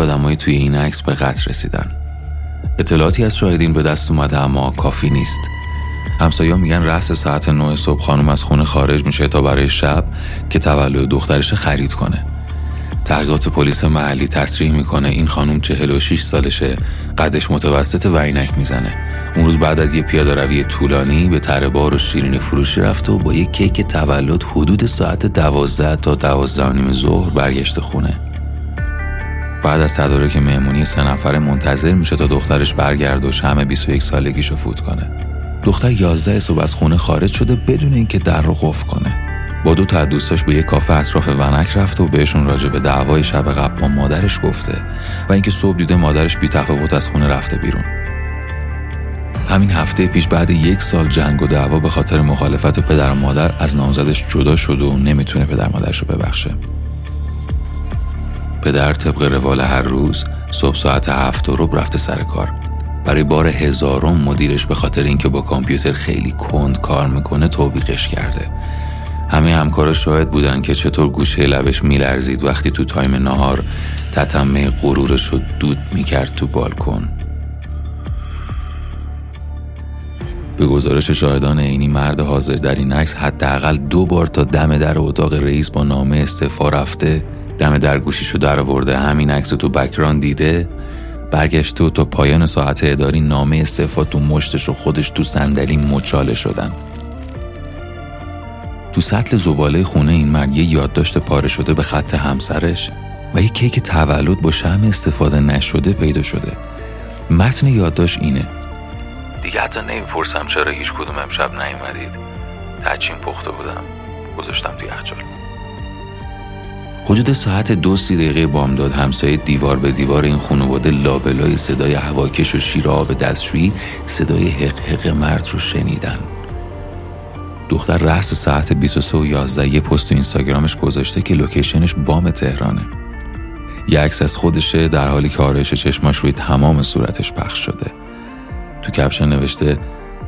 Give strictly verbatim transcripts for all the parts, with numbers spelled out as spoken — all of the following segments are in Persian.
آدمای توی این عکس به قتل رسیدن. اطلاعاتی از شاهدین به دست اومده اما کافی نیست. همسایه‌ها میگن رأس ساعت نه صبح خانم از خونه خارج میشه تا برای شب که تولد دخترش خرید کنه. تحقیقات پلیس محلی تصریح میکنه این خانم چهل و شش سالشه، قدش متوسط و عینک میزنه. اون روز بعد از یه پیاده روی طولانی به تره بار و شیرینی فروشی رفته و با یه کیک تولد حدود ساعت دوازده تا دوازده و نیم ظهر برگشته خونه. بعد از تدارک مهمونی سه نفره منتظر میشه تا دخترش برگرده و شمع بیست و یک سالگیشو فوت کنه. دختر یازده صبح از خونه خارج شده بدون اینکه در رو قفل کنه. با دو تا دوستاش به یک کافه اطراف ونک رفت و بهشون راجع به دعوای شب قبل با مادرش گفته و اینکه صبح دیده مادرش بی تفاوت از خونه رفته بیرون. همین هفته پیش بعد یک سال جنگ و دعوا به خاطر مخالفت پدر و مادر از نامزدش جدا شد و نمیتونه پدر مادرش رو ببخشه. پدر طبق روال هر روز صبح ساعت هفت و ربع رفته سر کار. برای بار هزارم مدیرش به خاطر اینکه با کامپیوتر خیلی کند کار میکنه توبیخش کرده. همه همکارا شاهد بودن که چطور گوشه لبش میلرزید وقتی تو تایم نهار تتمه غرورش رو دود میکرد تو بالکن. به گزارش شاهدان عینی، مرد حاضر در این عکس حداقل دو بار تا دم در اتاق رئیس با نامه استعفا رفته، دم در گوشیشو درآورده، همین عکس رو تو بک‌گراند دیده، برگشته و تا پایان ساعت اداری نامه استعفا تو مشتش و خودش تو صندلی مچاله شدن. تو سطل زباله خونه این مرد یه یادداشت پاره شده به خط همسرش و یه کیک تولد با شمع استفاده نشده پیدا شده. متن یادداشت اینه: دیگه حتی نمیپرسم چرا هیچ کدوم امشب نیومدید، تچین پخته بودم گذاشتم توی یخچال. حدود ساعت دو سی دقیقه بامداد همسایه دیوار به دیوار این خانواده لابلای صدای هواکش و شیر آب دستشویی صدای حق حق مرد رو شنیدن. دختر رأس ساعت بیست و سه و یازده یه پست تو اینستاگرامش گذاشته که لوکیشنش بام تهرانه. یه عکس از خودشه در حالی که آرایش چشماش روی تمام صورتش پخش شده. تو کپشن نوشته: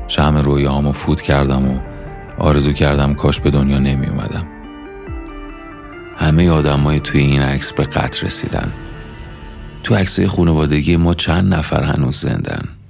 شمع رویاهامو فوت کردم و آرزو کردم کاش به دنیا نمی اومدم. همه آدمای توی این عکس به قتل رسیدن. تو عکسای خانوادگی ما چند نفر هنوز زندن.